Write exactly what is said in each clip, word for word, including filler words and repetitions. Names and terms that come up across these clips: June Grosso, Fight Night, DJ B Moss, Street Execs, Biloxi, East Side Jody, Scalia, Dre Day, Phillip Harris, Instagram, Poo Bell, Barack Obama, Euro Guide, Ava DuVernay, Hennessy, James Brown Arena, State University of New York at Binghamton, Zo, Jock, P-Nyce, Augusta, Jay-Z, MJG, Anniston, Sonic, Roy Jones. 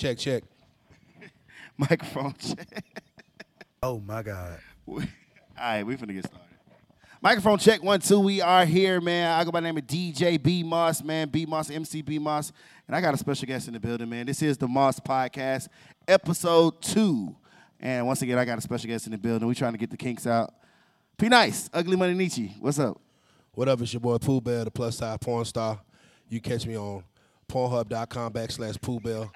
Check, check. Microphone check. Oh, my God. All right, we finna get started. Microphone check, one, two. We are here, man. I go by the name of D J B Moss, man. B Moss, M C B Moss. And I got a special guest in the building, man. This is the Moss Podcast, episode two. And once again, I got a special guest in the building. We're trying to get the kinks out. P-Nyce, Ugly Money Nietzsche. What's up? What up? It's your boy Poo Bell, the plus side porn star. You catch me on Pornhub.com backslash Poo Bell,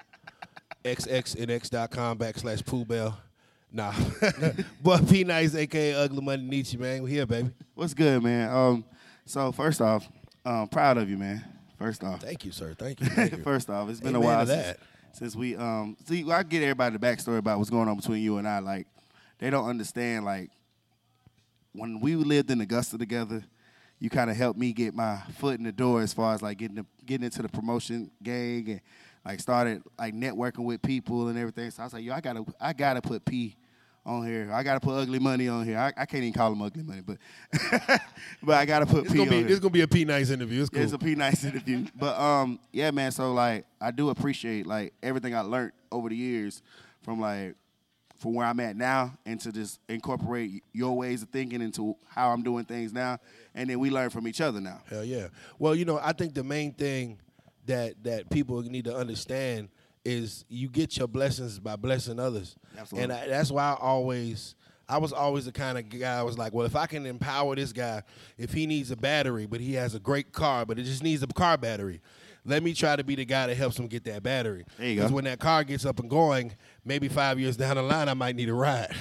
xxnx.com backslash Poo Bell. Nah, but P-Nyce, a k a. Ugly Money Nietzsche, man. We're here, baby. What's good, man? Um, so first off, um, proud of you, man. First off, thank you, sir. Thank you. Thank you. First off, it's been Amen a while since, since we um. See, I get everybody the backstory about what's going on between you and I. Like, they don't understand. Like, when we lived in Augusta together, you kind of helped me get my foot in the door as far as like getting the, getting into the promotion gang and like started like networking with people and everything. So I was like, yo, I gotta I gotta put P on here. I gotta put Ugly Money on here. I, I can't even call him Ugly Money, but but I gotta put it's P on be, here. It's gonna be a P-Nyce interview. It's cool. It's a P-Nyce interview. But um, yeah, man. So like, I do appreciate like everything I learned over the years from like from where I'm at now and to just incorporate your ways of thinking into how I'm doing things now. And then we learn from each other now. Hell yeah. Well, you know, I think the main thing that that people need to understand is you get your blessings by blessing others. Absolutely. And I, that's why I always, I was always the kind of guy I was like, well, if I can empower this guy, if he needs a battery, but he has a great car, but it just needs a car battery, let me try to be the guy that helps him get that battery. There you go. Because when that car gets up and going, maybe five years down the line, I might need a ride.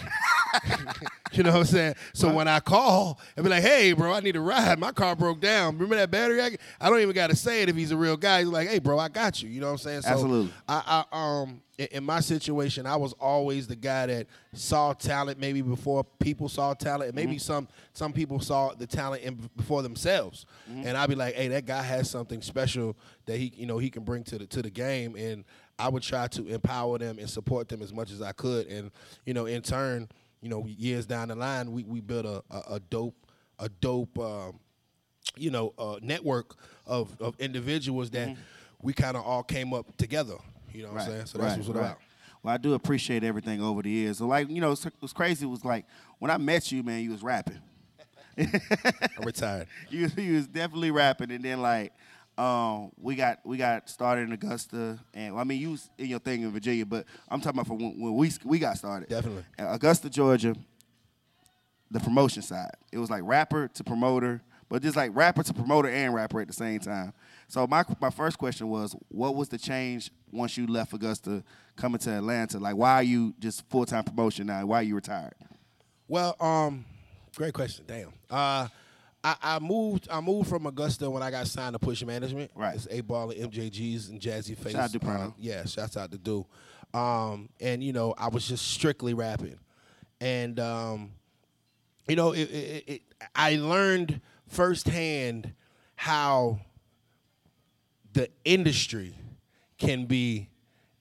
You know what I'm saying? So right. When I call and be like, hey, bro, I need a ride. My car broke down. Remember that battery? I, I don't even got to say it if he's a real guy. He's like, hey, bro, I got you. You know what I'm saying? So absolutely. I, I, um, in my situation, I was always the guy that saw talent maybe before people saw talent. And maybe mm-hmm. some some people saw the talent in, before themselves. Mm-hmm. And I'd be like, hey, that guy has something special that he, you know, he can bring to the to the game. And I would try to empower them and support them as much as I could. And, you know, in turn, you know, years down the line, we, we built a, a, a dope, a dope, um, you know, uh, network of, of individuals that mm-hmm. we kind of all came up together. You know what right. I'm saying? So that's right. what's right. about. Well, I do appreciate everything over the years. So, like, you know, it was crazy. It was like when I met you, man, you was rapping. I retired. You you was definitely rapping, and then like um, we got we got started in Augusta, and well, I mean, you was in your thing in Virginia, but I'm talking about from when, when we we got started. Definitely. In Augusta, Georgia, the promotion side. It was like rapper to promoter, but just like rapper to promoter and rapper at the same time. So my my first question was, what was the change once you left Augusta coming to Atlanta? Like, why are you just full-time promotion now? Why are you retired? Well, um, great question. Damn. Uh, I, I moved I moved from Augusta when I got signed to Push Management. Right. It's eight ball and M J G's and Jazzy Pha. Shout out to Prano. Um, yeah, shout out to Du. Um, and, you know, I was just strictly rapping. And, um, you know, it, it, it, I learned firsthand how the industry can be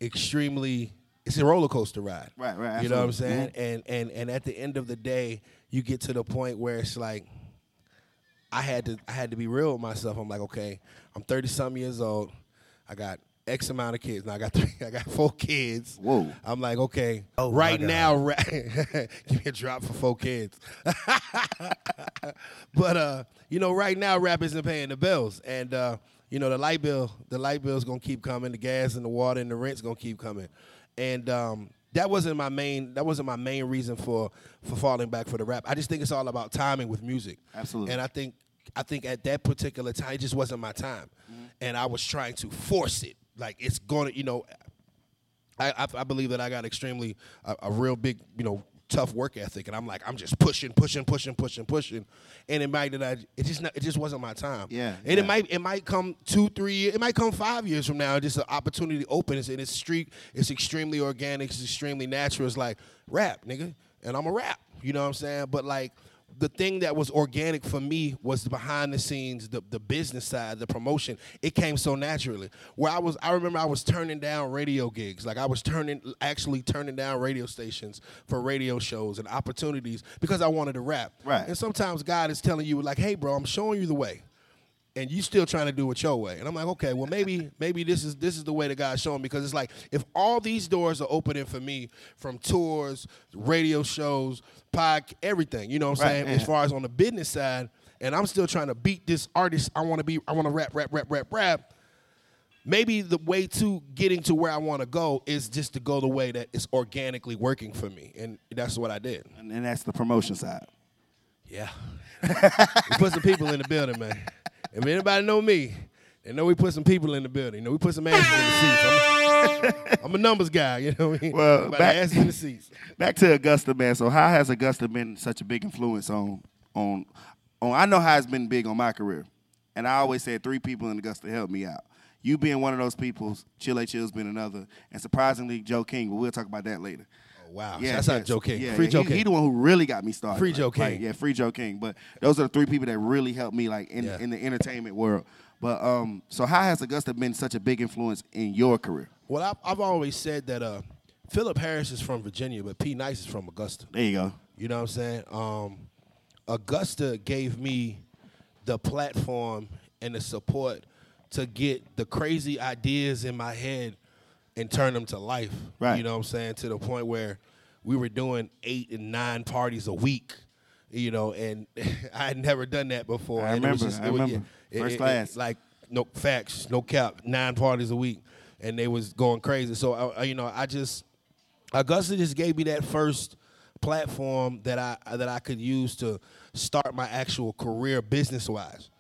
extremely, it's a roller coaster ride. Right, right. Absolutely. You know what I'm saying? Mm-hmm. And and and at the end of the day, you get to the point where it's like, I had to I had to be real with myself. I'm like, okay, I'm thirty-something years old. I got X amount of kids. Now I got three, I got four kids. Whoa. I'm like, okay, oh, right now, ra- give me a drop for four kids. But uh, you know, right now, rap isn't paying the bills, and uh, you know, the light bill, the light bill's gonna keep coming, the gas and the water and the rent's gonna keep coming. And um, that wasn't my main that wasn't my main reason for for falling back for the rap. I just think it's all about timing with music. Absolutely. And I think I think at that particular time, it just wasn't my time. Mm-hmm. And I was trying to force it. Like, it's gonna, you know, I I, I believe that I got extremely a, a real big, you know, tough work ethic, and I'm like, I'm just pushing, pushing, pushing, pushing, pushing, and it might that I, it just, not, it just wasn't my time. Yeah, and yeah. it might, it might come two, three, years, it might come five years from now. Just an opportunity opens, and it's street, it's extremely organic, it's extremely natural. It's like rap, nigga, and I'm a rap. You know what I'm saying? But like, the thing that was organic for me was the behind the scenes, the, the business side, the promotion. It came so naturally. Where I was, I remember I was turning down radio gigs. Like I was turning, actually turning down radio stations for radio shows and opportunities because I wanted to rap. Right. And sometimes God is telling you like, hey, bro, I'm showing you the way. and you still trying to do it your way. And I'm like, okay, well, maybe maybe this is this is the way that God's showing, because it's like, if all these doors are opening for me from tours, radio shows, podcast, everything, you know what I'm right, saying, man. As far as on the business side, and I'm still trying to beat this artist, I want to be, I want to rap, rap, rap, rap, rap, maybe the way to getting to where I want to go is just to go the way that is organically working for me. And that's what I did. And, and that's the promotion side. Yeah. We put some people in the building, man. If anybody know me, they know we put some people in the building. You know, we put some asses in the seats. I'm a, I'm a numbers guy, you know what I mean? Well, back, asses in the seats. Back to Augusta, man. So how has Augusta been such a big influence on, on, on, I know how it's been big on my career. And I always said three people in Augusta helped me out. You being one of those people, Chile Chill's been another, and surprisingly, Joe King, but we'll talk about that later. Oh, wow. Yeah, that's not Joe King. Yeah, free yeah, Joe he, King. He's the one who really got me started. Free like, Joe King. Like, yeah, Free Joe King. But those are the three people that really helped me like in, yeah. in the entertainment world. But um, so how has Augusta been such a big influence in your career? Well, I've, I've always said that uh, Phillip Harris is from Virginia, but P-Nyce is from Augusta. There you go. You know what I'm saying? Um, Augusta gave me the platform and the support to get the crazy ideas in my head and turn them to life, right. You know what I'm saying, to the point where we were doing eight and nine parties a week, you know, and I had never done that before. I and remember, it was just, I it remember. Was, yeah, First it, class. It, it, like, no facts, no cap, nine parties a week, and they was going crazy. So, I, you know, I just, Augusta just gave me that first platform that I that I could use to start my actual career business-wise.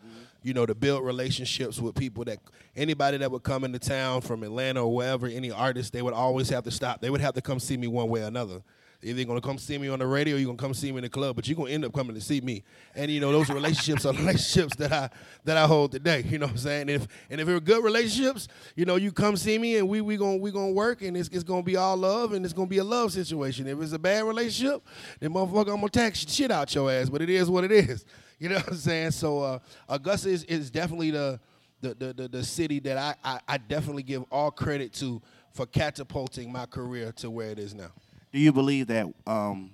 You know, to build relationships with people that anybody that would come into town from Atlanta or wherever, any artist, they would always have to stop. They would have to come see me one way or another. Either you're going to come see me on the radio or you're going to come see me in the club, but you're going to end up coming to see me. And, you know, those relationships are relationships that I that I hold today, you know what I'm saying? And if and if they're good relationships, you know, you come see me and we we going we gonna work and it's, it's going to be all love and it's going to be a love situation. If it's a bad relationship, then motherfucker, I'm going to tax shit out your ass, but it is what it is. You know what I'm saying? So uh, Augusta is, is definitely the the, the, the the city that I, I, I definitely give all credit to for catapulting my career to where it is now. Do you believe that, um,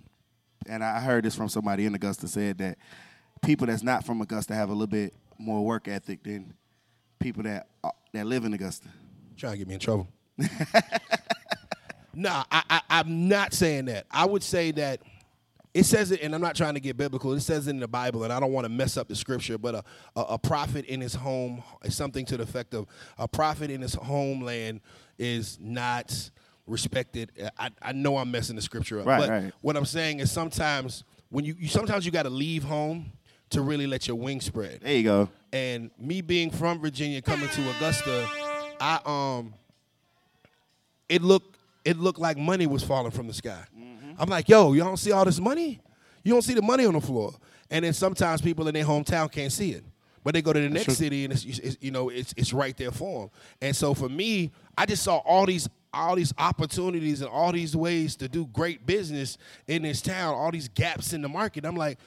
and I heard this from somebody in Augusta, said that people that's not from Augusta have a little bit more work ethic than people that uh, that live in Augusta? Trying to get me in trouble. Nah, I, I, I'm not saying that. I would say that it says it, and I'm not trying to get biblical, it says it in the Bible, and I don't want to mess up the scripture, but a, a, a prophet in his home is something to the effect of a prophet in his homeland is not respected. I, I know I'm messing the scripture up, right, but right. What I'm saying is sometimes when you, you sometimes you got to leave home to really let your wings spread. There you go. And me being from Virginia coming to Augusta, I um, it looked it looked like money was falling from the sky. Mm-hmm. I'm like, yo, y'all don't see all this money? You don't see the money on the floor. And then sometimes people in their hometown can't see it. But they go to the That's next true. City and it's, it's you know it's it's right there for them. And so for me, I just saw all these. all these opportunities and all these ways to do great business in this town, all these gaps in the market. I'm like,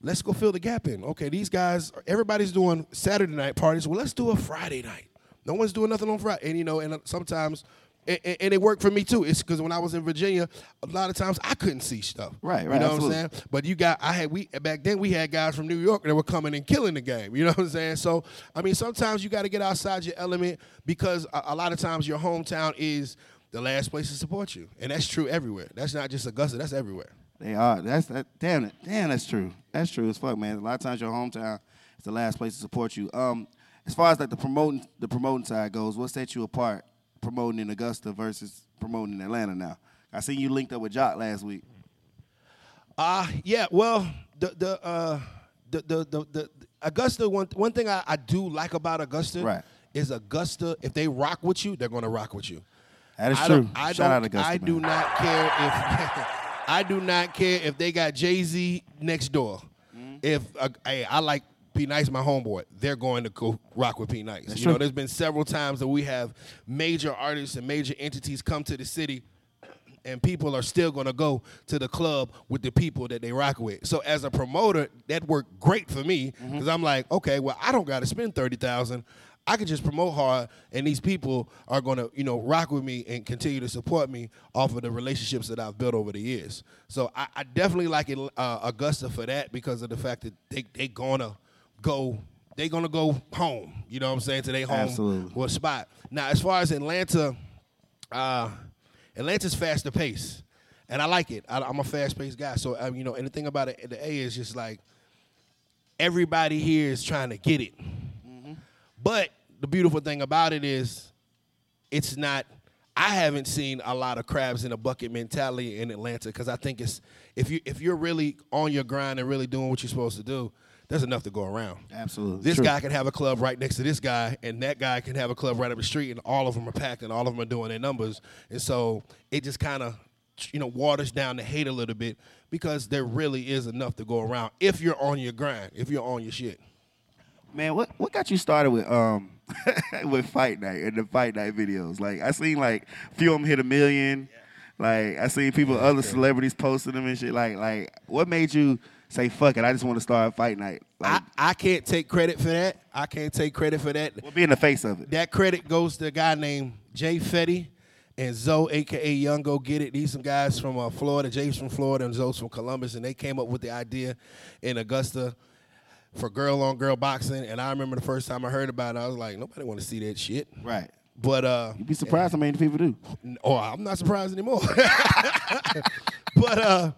let's go fill the gap in. Okay, these guys, everybody's doing Saturday night parties. Well, let's do a Friday night. No one's doing nothing on Friday. And, you know, and sometimes, and, and it worked for me, too. It's because when I was in Virginia, a lot of times I couldn't see stuff. Right, right. You know absolutely. What I'm saying? But you got, I had, we, back then we had guys from New York that were coming and killing the game. You know what I'm saying? So, I mean, sometimes you got to get outside your element because a, a lot of times your hometown is the last place to support you. And that's true everywhere. That's not just Augusta. That's everywhere. They are. That's that, damn it. Damn, that's true. That's true as fuck, man. A lot of times your hometown is the last place to support you. Um, as far as like the promoting, the promoting side goes, what set you apart? Promoting in Augusta versus promoting in Atlanta now. I seen you linked up with Jock last week. Uh, yeah, well, the the uh, the, the, the the Augusta, one one thing I, I do like about Augusta right. is Augusta, if they rock with you, they're going to rock with you. That is I true. I Shout out Augusta, I man. do not care if I do not care if they got Jay-Z next door. Mm-hmm. If uh, hey, I like P-Nyce, my homeboy, they're going to go rock with P-Nyce. That's you true. know, there's been several times that we have major artists and major entities come to the city, and people are still going to go to the club with the people that they rock with. So as a promoter, that worked great for me because mm-hmm. I'm like, okay, well, I don't got to spend thirty thousand dollars. I can just promote hard, and these people are going to, you know, rock with me and continue to support me off of the relationships that I've built over the years. So I, I definitely like it, uh, Augusta for that because of the fact that they they going to go they're going to go home. You know what I'm saying? To their home Absolutely. or spot. Now, as far as Atlanta, uh, Atlanta's faster pace. And I like it. I, I'm a fast-paced guy. So, um, you know, and the thing about it, the A is just like everybody here is trying to get it. Mm-hmm. But the beautiful thing about it is it's not – I haven't seen a lot of crabs in a bucket mentality in Atlanta because I think it's if you, if you're really on your grind and really doing what you're supposed to do, there's enough to go around. Absolutely. This True. guy can have a club right next to this guy, and that guy can have a club right up the street, and all of them are packed, and all of them are doing their numbers. And so it just kind of – you know, waters down the hate a little bit because there really is enough to go around if you're on your grind, if you're on your shit. Man, what, what got you started with um with Fight Night and the Fight Night videos? Like, I seen, like, a few of them hit a million. Yeah. Like, I seen people, yeah, other okay. celebrities posting them and shit. Like, like what made you say, fuck it, I just want to start Fight Night? Like, I, I can't take credit for that. I can't take credit for that. Well, be in the face of it. That credit goes to a guy named Jay Fetty. And Zo, a k a. Young Go Get It, these some guys from uh, Florida. Jay's from Florida and Zo's from Columbus. And they came up with the idea in Augusta for girl-on-girl boxing. And I remember the first time I heard about it, I was like, nobody want to see that shit. Right. But uh, you'd be surprised how many people do. Oh, I'm not surprised anymore. But uh,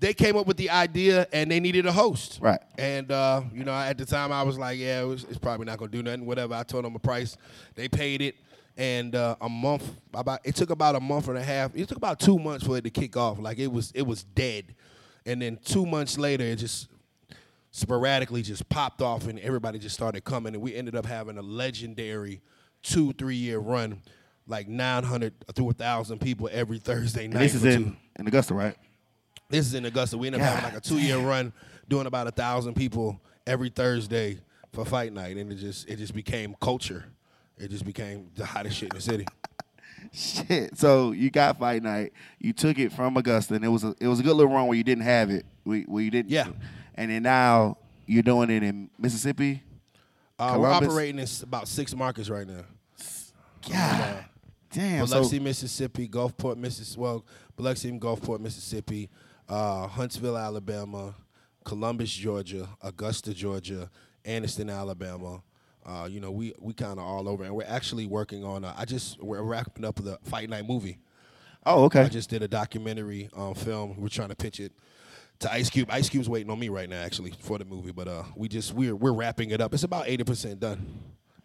they came up with the idea, and they needed a host. Right. And, uh, you know, at the time, I was like, yeah, it was, it's probably not going to do nothing, whatever. I told them a price. They paid it. And uh, a month, about it took about a month and a half. It took about two months for it to kick off. Like, it was it was dead. And then two months later, it just sporadically just popped off, and everybody just started coming. And we ended up having a legendary two, three-year run, like nine hundred through one thousand people every Thursday night. And this is in, in Augusta, right? This is in Augusta. We ended up God. having like a two-year run doing about one thousand people every Thursday for Fight Night. And it just it just became culture. It just became the hottest shit in the city. Shit. So you got Fight Night. You took it from Augusta, and it was a, it was a good little run where you didn't have it. Where, where you didn't. Yeah. And then now you're doing it in Mississippi. Uh, we're operating in about six markets right now. God uh, damn. Biloxi, so, Mississippi, Gulfport, Mississippi. Well, Biloxi and Gulfport, Mississippi. Uh, Huntsville, Alabama. Columbus, Georgia. Augusta, Georgia. Anniston, Alabama. Uh, you know, we, we kind of all over, and we're actually working on. Uh, I just we're wrapping up the Fight Night movie. Oh, okay. I just did a documentary um, film. We're trying to pitch it to Ice Cube. Ice Cube's waiting on me right now, actually, for the movie. But uh, we just we're we're wrapping it up. It's about eighty percent done.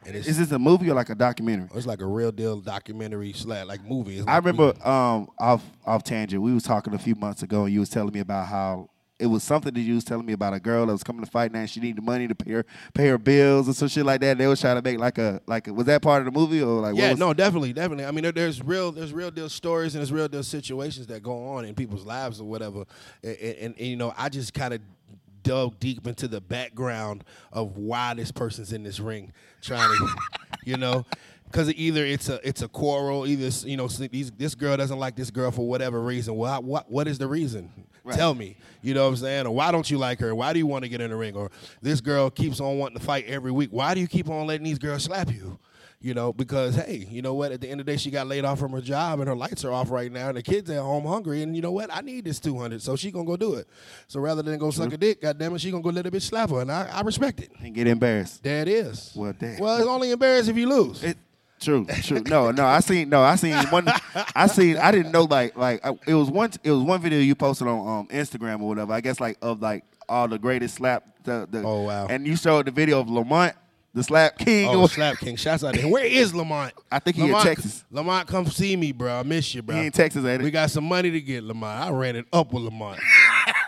And it's, is this a movie or like a documentary? It's like a real deal documentary slash like movie. Like I remember we, um, off off tangent. We was talking a few months ago, and you was telling me about how. It was something that you was telling me about a girl that was coming to Fight Night and she needed money to pay her pay her bills and some shit like that. They was trying to make like a like a, was that part of the movie or like yeah what was no definitely definitely I mean there, there's real there's real deal stories and there's real deal situations that go on in people's lives or whatever and, and, and, and you know I just kind of dug deep into the background of why this person's in this ring trying to you know. Because either it's a it's a quarrel, either you know these, this girl doesn't like this girl for whatever reason. Well, I, what what is the reason? Right. Tell me. You know what I'm saying? Or why don't you like her? Why do you want to get in the ring? Or this girl keeps on wanting to fight every week. Why do you keep on letting these girls slap you? You know, because, hey, you know what? At the end of the day, she got laid off from her job, and her lights are off right now, and the kids are home hungry, and you know what? I need this two hundred, so she going to go do it. So rather than go True. suck a dick, goddammit, she going to go let a bitch slap her, and I, I respect it. And get embarrassed. There it is. Well, damn. Well, it's only embarrassed if you lose. It, True, true. No, no. I seen, no. I seen one. I seen. I didn't know. Like, like I, it was one. It was one video you posted on um, Instagram or whatever. I guess like of like all the greatest slap. The, the, oh wow! And you showed the video of Lamont, the Slap King. Oh, Slap King! Shouts out to him. Where is Lamont? I think he Lamont, in Texas. Lamont, come see me, bro. I miss you, bro. He in Texas, ain't it? We got some money to get, Lamont. I ran it up with Lamont.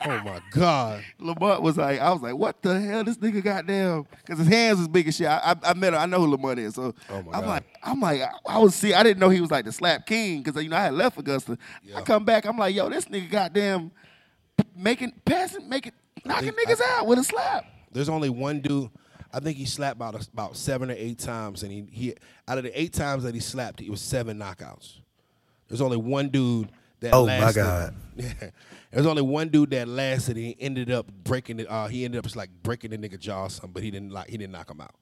Oh my God! Lamont was like, I was like, what the hell? This nigga goddamn, because his hands was big as shit. I, I, I met him. I know who Lamont is. So oh my I'm God. like, I'm like, I, I was see. I didn't know he was like the Slap King because you know I had left Augusta. Yeah. I come back, I'm like, yo, this nigga goddamn making passing, making knocking think, niggas I, out with a slap. There's only one dude. I think he slapped about about seven or eight times, and he he out of the eight times that he slapped, it was seven knockouts. There's only one dude. That oh lasted. my God! Yeah, there's only one dude that lasted. And he ended up breaking it. Uh, he ended up just like breaking the nigga jaw or something, but he didn't like he didn't knock him out.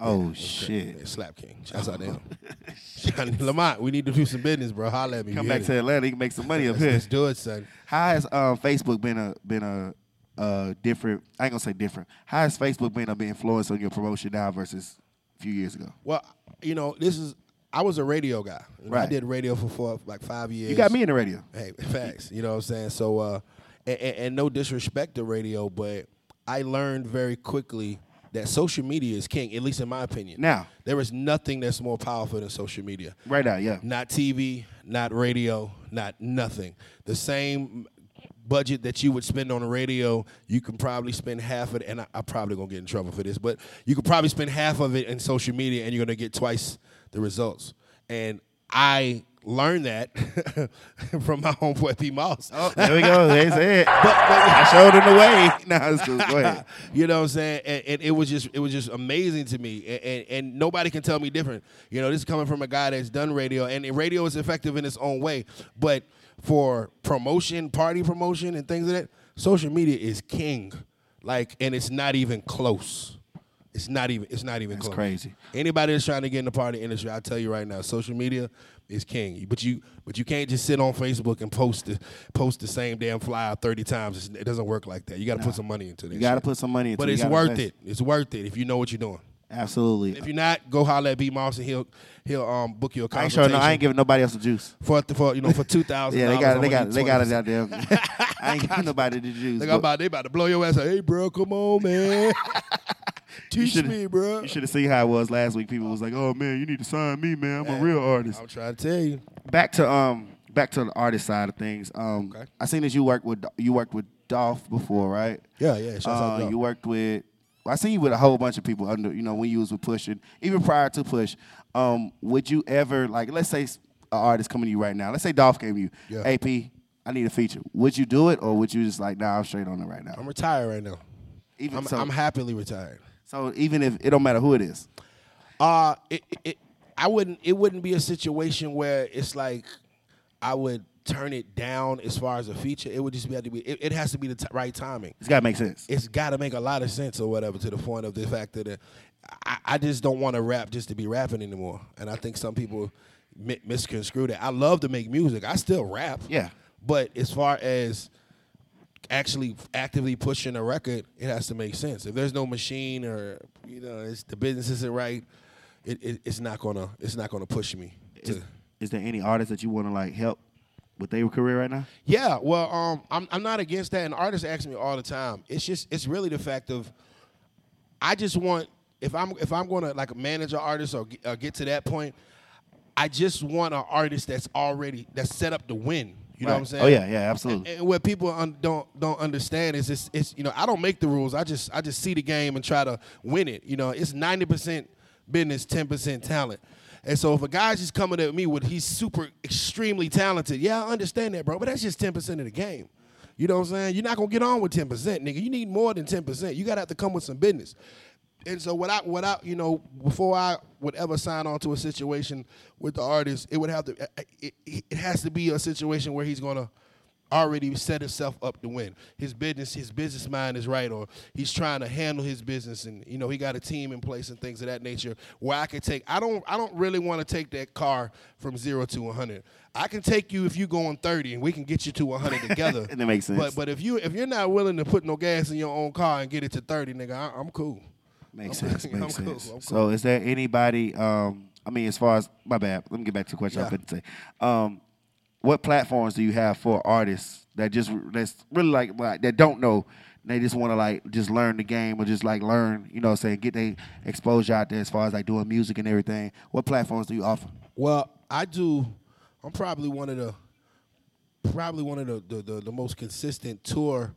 Oh yeah, shit! Yeah, Slap King, shouts out to him. Lamont, we need to do some business, bro. Holla at me. Come back to Atlanta. You can make some money up here. Let's do it, son. How has uh, Facebook been a been a uh, different, I ain't gonna say different. How has Facebook been an influence on your promotion now versus a few years ago? Well, you know, this is, I was a radio guy. Right. I did radio for four, like five years. You got me in the radio. Hey, facts. You know what I'm saying? So, uh, and, and, and no disrespect to radio, but I learned very quickly that social media is king, at least in my opinion. Now, there is nothing that's more powerful than social media. Right now, yeah. Not T V, not radio, not nothing. The same budget that you would spend on the radio, you can probably spend half of it, and I, I'm probably going to get in trouble for this, but you could probably spend half of it in social media, and you're going to get twice the results. And I learned that from my homeboy P Moss. Oh, there we go. They said, but, but, I showed him the way. No, it's just, go ahead. You know what I'm saying? And, and it was just, it was just amazing to me. And, and and nobody can tell me different. You know, this is coming from a guy that's done radio, and radio is effective in its own way. But for promotion, party promotion, and things like that, social media is king. Like, and it's not even close. It's not even. It's not even. That's close. Crazy. Anybody that's trying to get in the party industry, I tell you right now, social media is king. But you, but you can't just sit on Facebook and post the, post the same damn flyer thirty times. It doesn't work like that. You got to no. put some money into this. You got to put some money into. But it's worth invest. it. It's worth it if you know what you're doing. Absolutely. And if you're not, go holler at B Moss and he'll he'll um book you a consultation. I ain't, sure, no, I ain't giving nobody else a juice for for you know for two thousand. Yeah, they got it, they got it, they got it out there. I ain't giving nobody the juice. They about they about to blow your ass. Like, hey, bro, come on, man. Teach me, bro. You should have seen how it was last week. People was like, "Oh man, you need to sign me, man. I'm man, a real artist." I'm trying to tell you. Back to um, back to the artist side of things. Um, okay. I seen that you worked with you worked with Dolph before, right? Yeah, yeah. Uh, you worked with. Well, I seen you with a whole bunch of people under. You know, when you was with Push, and even prior to Push, um, would you ever like? Let's say an artist coming to you right now. Let's say Dolph came to you. Yeah. A P, I need a feature. Would you do it, or would you just like, "Nah, I'm straight on it right now." I'm retired right now. Even I'm, so, I'm happily retired. So even if it don't matter who it is, uh, it, it I wouldn't it wouldn't be a situation where it's like I would turn it down as far as a feature. It would just be have to be it, it has to be the t- right timing. It's got to make sense. It's got to make a lot of sense or whatever, to the point of the fact that I, I just don't want to rap just to be rapping anymore. And I think some people mi- misconstrue that. I love to make music. I still rap. Yeah. But as far as actually actively pushing a record, it has to make sense. If there's no machine, or you know, it's, the business isn't right, it, it it's not gonna it's not gonna push me. Is, to, is there any artists that you want to like help with their career right now? Yeah, well, um, I'm I'm not against that. And artists ask me all the time. It's just it's really the fact of I just want if I'm if I'm gonna like manage an artist or get, or get to that point, I just want an artist that's already that's set up to win. You know right. what I'm saying? Oh yeah, yeah, absolutely. And, and what people un- don't don't understand is it's, it's you know, I don't make the rules. I just I just see the game and try to win it. You know, it's ninety percent business, ten percent talent. And so if a guy's just coming at me with he's super extremely talented, yeah, I understand that, bro. But that's just ten percent of the game. You know what I'm saying? You're not gonna get on with ten percent, nigga. You need more than ten percent. You gotta have to come with some business. And so what I, what I, you know, before I would ever sign on to a situation with the artist, it would have to, it, it has to be a situation where he's gonna already set himself up to win. His business, his business mind is right, or he's trying to handle his business, and you know he got a team in place and things of that nature. Where I can take, I don't, I don't really want to take that car from zero to one hundred. I can take you if you go on thirty, and we can get you to one hundred together. That makes sense. But but if you if you're not willing to put no gas in your own car and get it to thirty, nigga, I, I'm cool. Makes I'm sense, makes cool, sense. Cool. So is there anybody, um, I mean, as far as, my bad, let me get back to the question yeah. I couldn't say. Um, what platforms do you have for artists that just, that's really like, like that don't know, they just want to like, just learn the game or just like learn, you know what I'm saying, get their exposure out there as far as like doing music and everything. What platforms do you offer? Well, I do, I'm probably one of the, probably one of the, the, the, the most consistent tour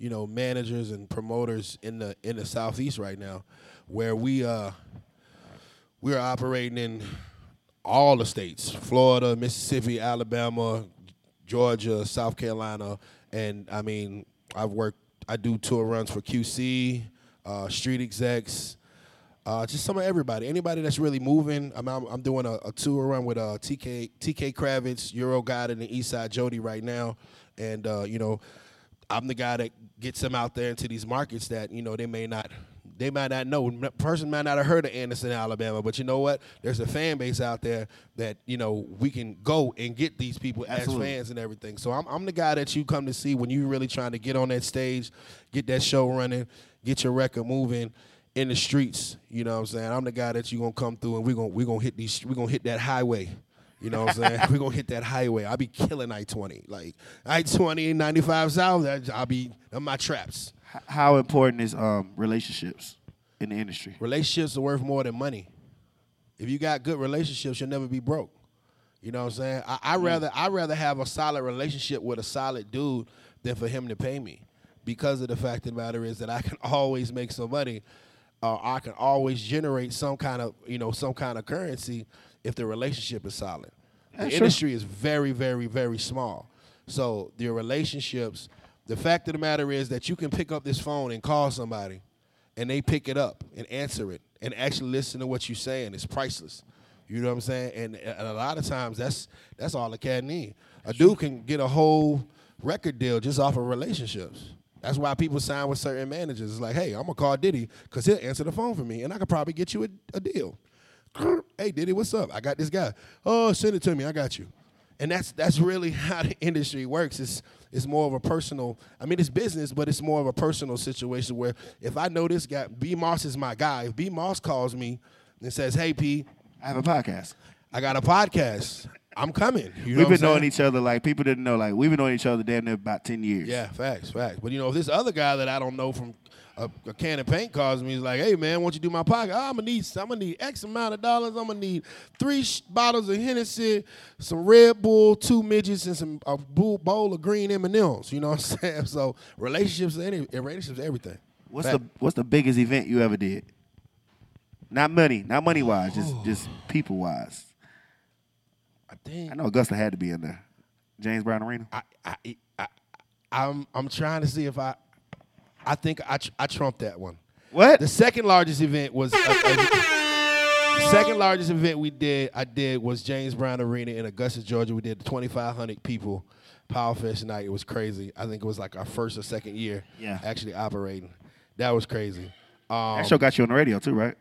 you know, managers and promoters in the in the Southeast right now, where we uh we're operating in all the states: Florida, Mississippi, Alabama, Georgia, South Carolina, and I mean, I've worked, I do tour runs for Q C, uh, Street Execs, uh, just some of everybody, anybody that's really moving. I'm I'm, I'm doing a, a tour run with uh T K T K Kravitz, Euro Guide in the East Side Jody right now, and uh, you know. I'm the guy that gets them out there into these markets that, you know, they may not They might not know. The person might not have heard of Anderson, Alabama, but you know what? There's a fan base out there that, you know, we can go and get these people Absolutely. As fans and everything. So I'm, I'm the guy that you come to see when you're really trying to get on that stage, get that show running, get your record moving in the streets. You know what I'm saying? I'm the guy that you're going to come through and we're going we're gonna hit these, we're going to hit that highway. You know what I'm saying? We're going to hit that highway. I'll be killing I twenty. Like, I twenty, ninety-five South, I'll be on my traps. How important is um, relationships in the industry? Relationships are worth more than money. If you got good relationships, you'll never be broke. You know what I'm saying? I, I rather I rather have a solid relationship with a solid dude than for him to pay me, because of the fact of the matter is that I can always make some money. Uh, I can always generate some kind of you know some kind of currency if the relationship is solid. The That's industry true. Is very, very, very small, so your relationships. The fact of the matter is that you can pick up this phone and call somebody, and they pick it up and answer it and actually listen to what you're saying. It's priceless. You know what I'm saying? And, and a lot of times that's that's all a cat needs. A dude can get a whole record deal just off of relationships. That's why people sign with certain managers. It's like, hey, I'm going to call Diddy because he'll answer the phone for me, and I could probably get you a, a deal. Hey, Diddy, what's up? I got this guy. Oh, send it to me. I got you. And that's that's really how the industry works. It's it's more of a personal. I mean, it's business, but it's more of a personal situation where if I know this guy, B Moss is my guy. If B Moss calls me and says, "Hey, P, I have a podcast. I got a podcast. I'm coming." You know we've been knowing each other like people didn't know. Like we've been knowing each other damn near about ten years. Yeah, facts, facts. But you know, if this other guy that I don't know from a, a can of paint calls me, he's like, "Hey, man, won't you do my podcast? Oh, I'm gonna need, I'm gonna need X amount of dollars. I'm gonna need three sh- bottles of Hennessy, some Red Bull, two midgets, and some a bowl of green M and M's. You know what I'm saying? So relationships, any relationships, everything. What's Fact. the What's the biggest event you ever did? Not money, not money wise, just just people wise. I think I know Augusta had to be in there. James Brown Arena. I, I, I, I'm, I'm trying to see if I, I think I, tr- I trumped that one. What? The second largest event was. Uh, uh, the second largest event we did, I did was James Brown Arena in Augusta, Georgia. We did twenty-five hundred people, Powerfest night. It was crazy. I think it was like our first or second year. Yeah. Actually operating. That was crazy. Um, that show got you on the radio too, right?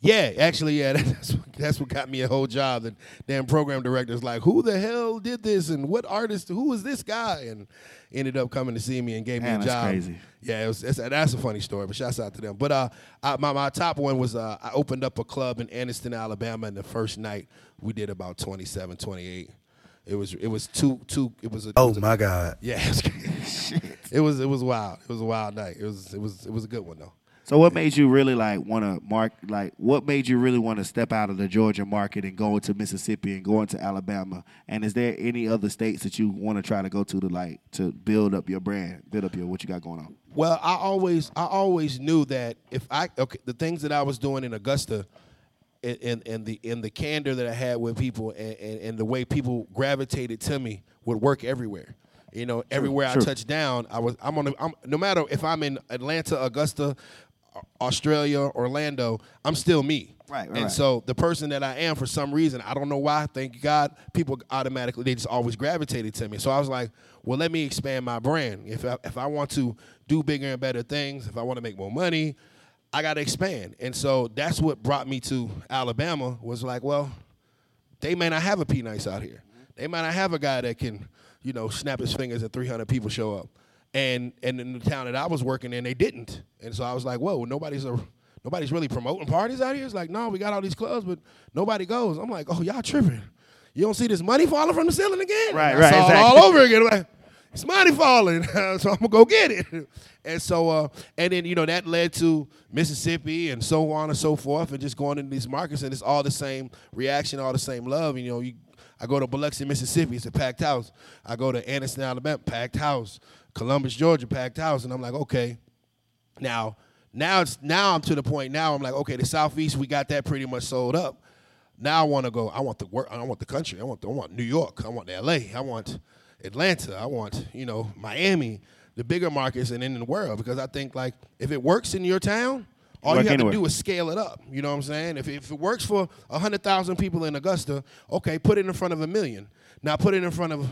Yeah, actually, yeah, that's what, that's what got me a whole job. The damn program director's like, who the hell did this and what artist, who is this guy? And ended up coming to see me and gave Man, me a that's job. That's crazy. Yeah, it was, it's, that's a funny story, but shouts out to them. But uh, I, my, my top one was uh, I opened up a club in Anniston, Alabama, and the first night we did about twenty-seven, twenty-eight. It was it was two two it was a Oh was a, my God. Yeah. It was, Shit. It was it was wild. It was a wild night. It was it was it was a good one though. So what made you really like want to mark like what made you really want to step out of the Georgia market and go into Mississippi and go into Alabama? And is there any other states that you want to try to go to to like to build up your brand, build up your what you got going on? Well, I always I always knew that if I okay, the things that I was doing in Augusta and and, and the in the candor that I had with people and, and, and the way people gravitated to me would work everywhere. You know, everywhere true, true. I touched down, I was I'm on a, I'm no matter if I'm in Atlanta, Augusta, Australia, Orlando, I'm still me. Right, right. And so the person that I am, for some reason, I don't know why, thank God, people automatically, they just always gravitated to me. So I was like, well, let me expand my brand. If I, if I want to do bigger and better things, if I want to make more money, I got to expand. And so that's what brought me to Alabama was like, well, they may not have a P-Nyce out here. They might not have a guy that can, you know, snap his fingers and three hundred people show up. And and in the town that I was working in, they didn't. And so I was like, whoa, nobody's a, nobody's really promoting parties out here? It's like, no, we got all these clubs, but nobody goes. I'm like, oh, y'all tripping. You don't see this money falling from the ceiling again? Right, right, I saw exactly. it all over again. Like, it's money falling, so I'm going to go get it. And so, uh, and then, you know, that led to Mississippi and so on and so forth and just going into these markets, and it's all the same reaction, all the same love. And, you know, you, I go to Biloxi, Mississippi, it's a packed house. I go to Anniston, Alabama, packed house. Columbus, Georgia, packed house, and I'm like, okay. Now, now it's now I'm to the point. Now I'm like, okay, the Southeast, we got that pretty much sold up. Now I want to go. I want the work. I want the country. I want. The, I want New York. I want L A. I want Atlanta. I want you know Miami, the bigger markets, and in the world because I think like if it works in your town, all like you have anywhere. to do is scale it up. You know what I'm saying? If if it works for a hundred thousand people in Augusta, okay, put it in front of a million. Now put it in front of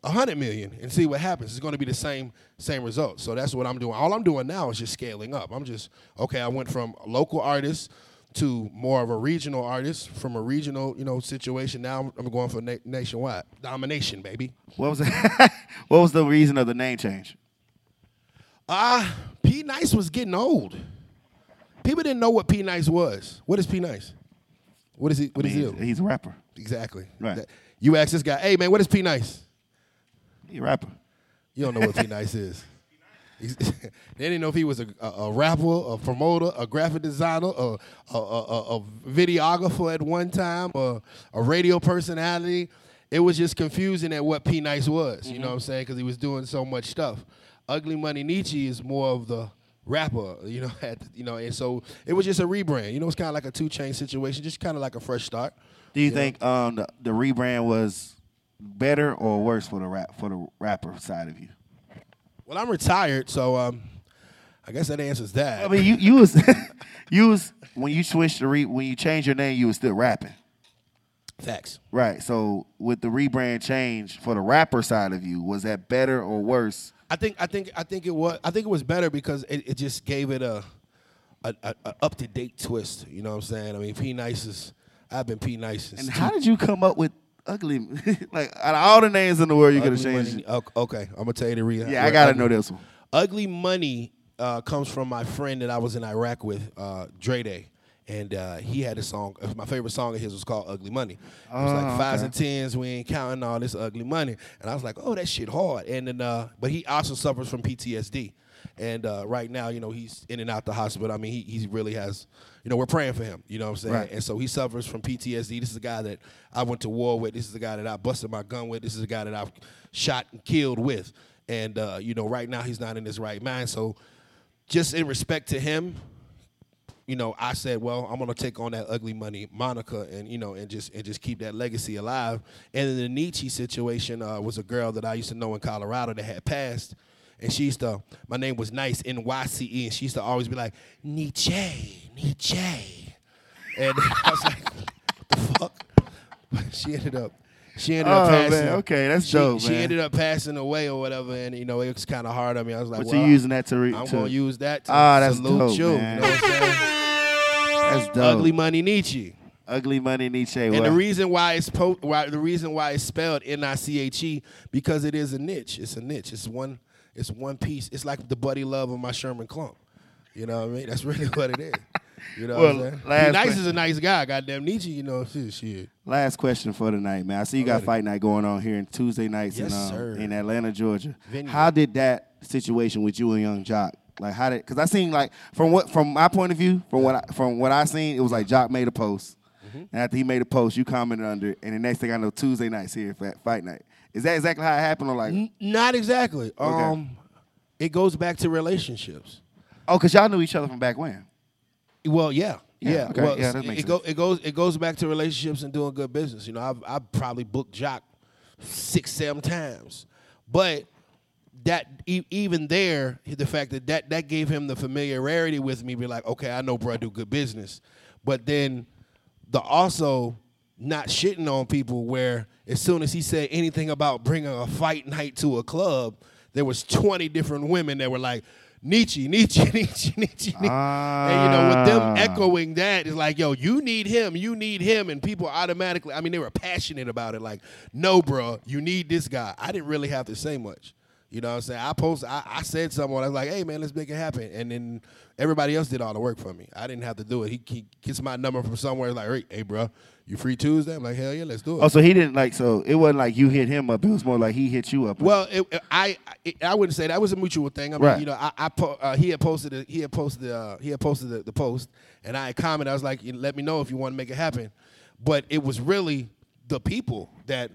one hundred million and see what happens. It's going to be the same same result. So that's what I'm doing. All I'm doing now is just scaling up. I'm just, okay, I went from local artists to more of a regional artist, from a regional, you know, situation. Now I'm going for na- nationwide. Domination, baby. What was the, what was the reason of the name change? Uh, P-Nyce was getting old. People didn't know what P-Nyce was. What is P-Nyce? What is he? What I mean, is he? He's a rapper. Exactly. Right. That, you ask this guy, hey, man, what is P-Nyce? He's a rapper. You don't know what P-Nyce is. They didn't know if he was a, a, a rapper, a promoter, a graphic designer, a, a, a, a videographer at one time, a, a radio personality. It was just confusing at what P-Nyce was, mm-hmm. you know what I'm saying, because he was doing so much stuff. Ugly Money Nietzsche is more of the rapper, you know, at, you know, and so it was just a rebrand. You know, it's kind of like a two chain situation, just kind of like a fresh start. Do you, you think um, the, the rebrand was better or worse for the rap for the rapper side of you? Well, I'm retired, so um, I guess that answers that. I mean, you you was you was when you switched the re, when you changed your name, you was still rapping. Facts. Right. So with the rebrand change for the rapper side of you, was that better or worse? I think I think I think it was I think it was better because it, it just gave it a, a, a, a up to date twist. You know what I'm saying? I mean, P-Nyce is I've been P-Nyce. And how did you come up with Ugly? Like, out of all the names in the world, you could have changed it. Okay, I'm going to tell you the reason. Yeah, I got to know this one. Ugly Money uh, comes from my friend that I was in Iraq with, uh, Dre Day. And uh, he had a song. My favorite song of his was called "Ugly Money." It was oh, like fives okay. and tens. We ain't counting all this ugly money. And I was like, "Oh, that shit hard." And then, uh, but he also suffers from P T S D. And uh, right now, you know, he's in and out the hospital. I mean, he he really has. You know, we're praying for him. You know what I'm saying? Right. And so he suffers from P T S D. This is a guy that I went to war with. This is a guy that I busted my gun with. This is a guy that I've shot and killed with. And uh, you know, right now he's not in his right mind. So, just in respect to him. You know, I said, well, I'm gonna take on that Ugly Money moniker, and you know, and just and just keep that legacy alive. And in the Nietzsche situation, uh, was a girl that I used to know in Colorado that had passed, and she used to. My name was Nyce, N Y C E, and she used to always be like Nietzsche, Nietzsche, and I was like, what the fuck? She ended up. She ended oh, up passing. Man. Okay, that's she, dope, man. She ended up passing away or whatever, and, you know, it was kind of hard on me. I was like, but well, you using that to re- I'm going to use that to oh, that's salute dope, you. Man. You know what I'm saying? That's dope. Ugly Money Nietzsche. Ugly Money Nietzsche. And what? the reason why it's po- why the reason why it's spelled N I C H E, because it is a niche. It's a niche. It's one It's one piece. It's like the buddy love of my Sherman Clump. You know what I mean? That's really what it is. You know well, what I'm saying? Nice is a nice guy. Goddamn Nietzsche, you know, shit, shit. Last question for tonight, man. I see you got Fight Night going on here on Tuesday nights yes, in, um, in Atlanta, Georgia. Vineyard. How did that situation with you and Young Jock, like how did, because I seen like, from what from my point of view, from what I, from what I seen, it was like Jock made a post. Mm-hmm. And after he made a post, you commented under it. And the next thing I know, Tuesday nights here at Fight Night. Is that exactly how it happened or like? N- not exactly. Okay. Um, it goes back to relationships. Oh, because y'all knew each other from back when? Well, yeah, yeah. yeah. Okay. Well, yeah, that makes it, go, it goes it goes back to relationships and doing good business. You know, I've I've probably booked Jock six, seven times, but that e- even there, the fact that, that that gave him the familiarity with me, be like, okay, I know, bro, I do good business, but then the also not shitting on people. Where as soon as he said anything about bringing a fight night to a club, there was twenty different women that were like. Nietzsche, Nietzsche, Nietzsche, Nietzsche, Nietzsche. Ah. And, you know, with them echoing that, it's like, yo, you need him, you need him. And people automatically, I mean, they were passionate about it. Like, no, bro, you need this guy. I didn't really have to say much. You know what I'm saying? I post, I, I said something. I was like, hey, man, let's make it happen. And then everybody else did all the work for me. I didn't have to do it. He, he gets my number from somewhere. Like, hey, hey, bro, you free Tuesday? I'm like, hell yeah, let's do it. Oh, so he didn't like, so it wasn't like you hit him up. It was more like he hit you up. Well, it, I it, I wouldn't say that. It was a mutual thing. I mean, right. you know, I, I po- uh, he had posted a, he had posted uh, he had posted the, the post, and I had commented. I was like, let me know if you want to make it happen. But it was really the people that.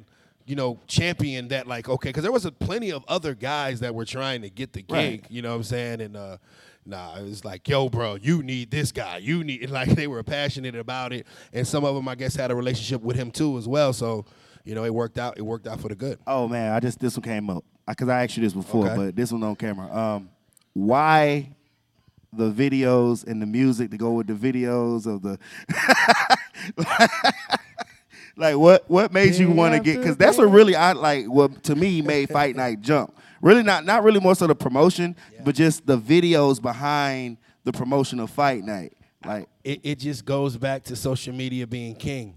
You know, champion that, like, okay, because there was a plenty of other guys that were trying to get the gig, right. You know what I'm saying? And, uh, nah, it was like, yo, bro, you need this guy. You need, and, like, they were passionate about it. And some of them, I guess, had a relationship with him, too, as well. So, you know, it worked out. It worked out for the good. Oh, man, I just, this one came up. Because I, I asked you this before, okay. But this one on camera. Um, why the videos and the music to go with the videos of the... Like, what what made you want to get? Because that's what really I like. What to me made Fight Night jump. Really not not really more so the promotion, yeah. but just the videos behind the promotion of Fight Night. Like it, it just goes back to social media being king,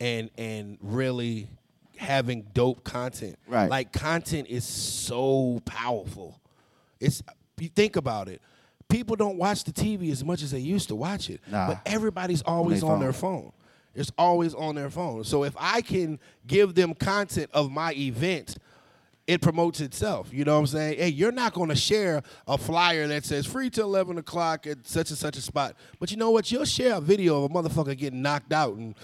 and and really having dope content. Right. Like content is so powerful. It's you think about it. People don't watch the T V as much as they used to watch it, nah. but everybody's always on, they on their phone. It's always on their phone. So if I can give them content of my event, it promotes itself. You know what I'm saying? Hey, you're not going to share a flyer that says free till eleven o'clock at such and such a spot. But you know what? You'll share a video of a motherfucker getting knocked out and,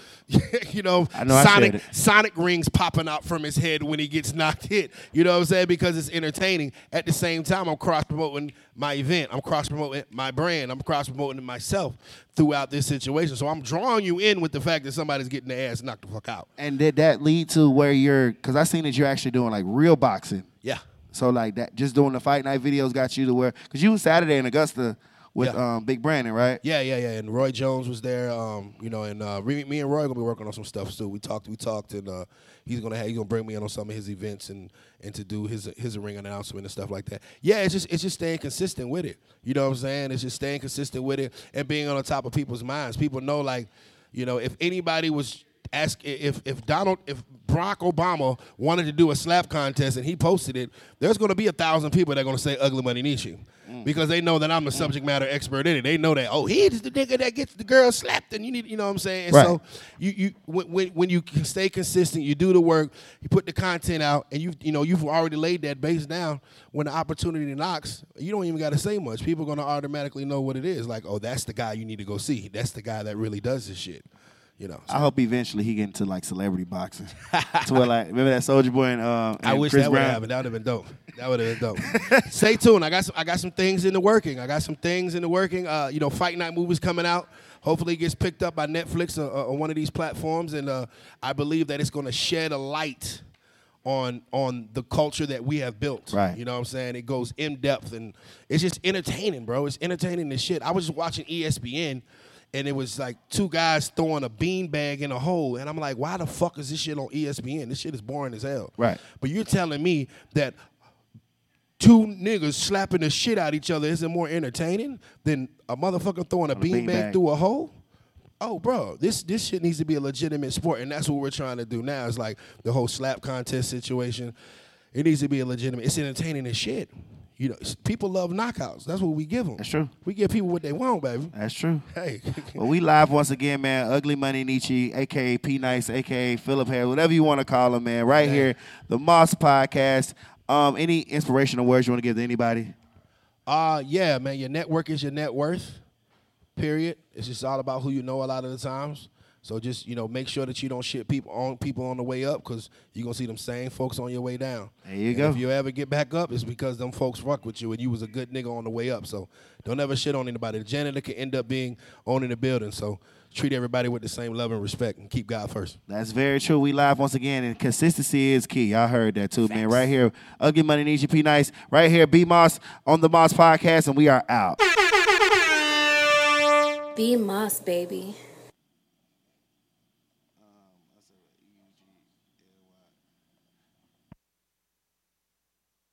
you know, know Sonic Sonic rings popping out from his head when he gets knocked hit. You know what I'm saying? Because it's entertaining. At the same time, I'm cross-promoting my event. I'm cross-promoting my brand. I'm cross-promoting myself throughout this situation. So I'm drawing you in with the fact that somebody's getting their ass knocked the fuck out. And did that lead to where you're, because I seen that you're actually doing like real boxing. Yeah. So like that, just doing the Fight Night videos got you to where, because you was Saturday in Augusta with yeah. um, Big Brandon, right? Yeah, yeah, yeah. And Roy Jones was there, um, you know, and uh, me and Roy are going to be working on some stuff. So we talked, we talked, and uh, he's going to he's gonna bring me in on some of his events and, and to do his his ring announcement and stuff like that. Yeah, it's just it's just staying consistent with it. You know what I'm saying? It's just staying consistent with it and being on the top of people's minds. People know, like, you know, if anybody was ask if if Donald if Barack Obama wanted to do a slap contest and he posted it, there's going to be a thousand people that are going to say Ugly Money Nietzsche mm. because they know that I'm the subject matter expert in it. They know that, oh, he's the nigga that gets the girl slapped, and you need, you know what I'm saying? And right. So you you when when you can stay consistent, you do the work, you put the content out, and you you know you've already laid that base down. When the opportunity knocks, you don't even got to say much. People are going to automatically know what it is. Like, oh, that's the guy you need to go see. That's the guy that really does this shit. You know, so. I hope eventually he get into like celebrity boxing. To where like remember that Soldier Boy and um. And I wish Chris that would happen. That would have been dope. That would have been dope. Stay tuned. I got some. I got some things in the working. I got some things in the working. Uh, you know, Fight Night movie's coming out. Hopefully, it gets picked up by Netflix or, or one of these platforms, and uh, I believe that it's going to shed a light on on the culture that we have built. Right. You know what I'm saying? It goes in depth, and it's just entertaining, bro. It's entertaining as shit. I was just watching E S P N. And it was like two guys throwing a beanbag in a hole. And I'm like, why the fuck is this shit on E S P N? This shit is boring as hell. Right. But you're telling me that two niggas slapping the shit out of each other isn't more entertaining than a motherfucker throwing a beanbag through a hole? Oh, bro, this, this shit needs to be a legitimate sport. And that's what we're trying to do now. It's like the whole slap contest situation. It needs to be a legitimate. It's entertaining as shit. You know, people love knockouts. That's what we give them. That's true. We give people what they want, baby. That's true. Hey. Well, we live once again, man. Ugly Money Nietzsche, a k a. P-Nyce, a k a. Phillip Harris, whatever you want to call him, man. Right yeah. here, the Moss Podcast. Um, any inspirational words you want to give to anybody? Uh, yeah, man. Your network is your net worth, period. It's just all about who you know a lot of the times. So just, you know, make sure that you don't shit people on people on the way up, because you're going to see them same folks on your way down. There you and go. If you ever get back up, it's because them folks fuck with you and you was a good nigga on the way up. So don't ever shit on anybody. The janitor could end up being owning the building. So treat everybody with the same love and respect and keep God first. That's very true. We live once again, and consistency is key. Y'all heard that too, Facts. Man. Right here, Ugly Money Nietzsche, P-Nyce. Right here, B Moss on the Moss Podcast, and we are out. B Moss, baby.